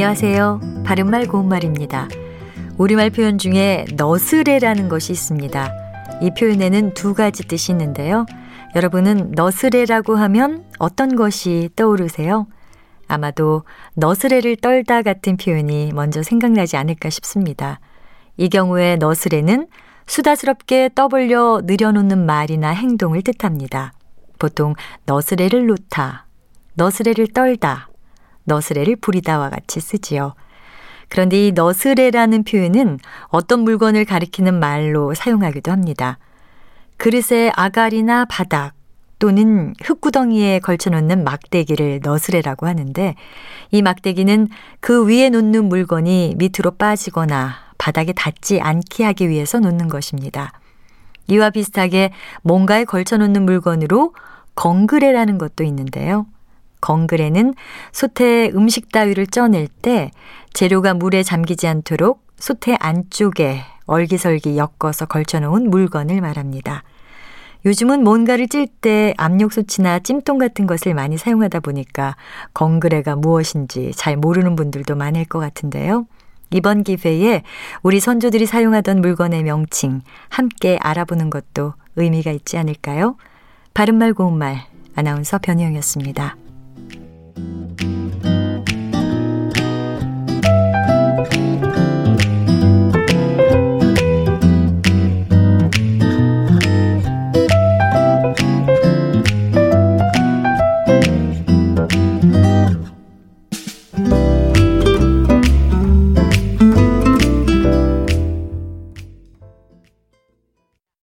안녕하세요. 바른말 고운말입니다. 우리말 표현 중에 너스레라는 것이 있습니다. 이 표현에는 두 가지 뜻이 있는데요. 여러분은 너스레라고 하면 어떤 것이 떠오르세요? 아마도 너스레를 떨다 같은 표현이 먼저 생각나지 않을까 싶습니다. 이 경우에 너스레는 수다스럽게 떠벌려 늘여놓는 말이나 행동을 뜻합니다. 보통 너스레를 놓다, 너스레를 떨다, 너스레를 부리다와 같이 쓰지요. 그런데 이 너스레라는 표현은 어떤 물건을 가리키는 말로 사용하기도 합니다. 그릇의 아가리나 바닥 또는 흙구덩이에 걸쳐놓는 막대기를 너스레라고 하는데, 이 막대기는 그 위에 놓는 물건이 밑으로 빠지거나 바닥에 닿지 않게 하기 위해서 놓는 것입니다. 이와 비슷하게 뭔가에 걸쳐놓는 물건으로 건그레라는 것도 있는데요. 건그레는 솥에 음식 따위를 쪄낼 때 재료가 물에 잠기지 않도록 솥의 안쪽에 얼기설기 엮어서 걸쳐놓은 물건을 말합니다. 요즘은 뭔가를 찔 때 압력솥이나 찜통 같은 것을 많이 사용하다 보니까 건그레가 무엇인지 잘 모르는 분들도 많을 것 같은데요. 이번 기회에 우리 선조들이 사용하던 물건의 명칭 함께 알아보는 것도 의미가 있지 않을까요? 바른말 고운말, 아나운서 변희영이었습니다.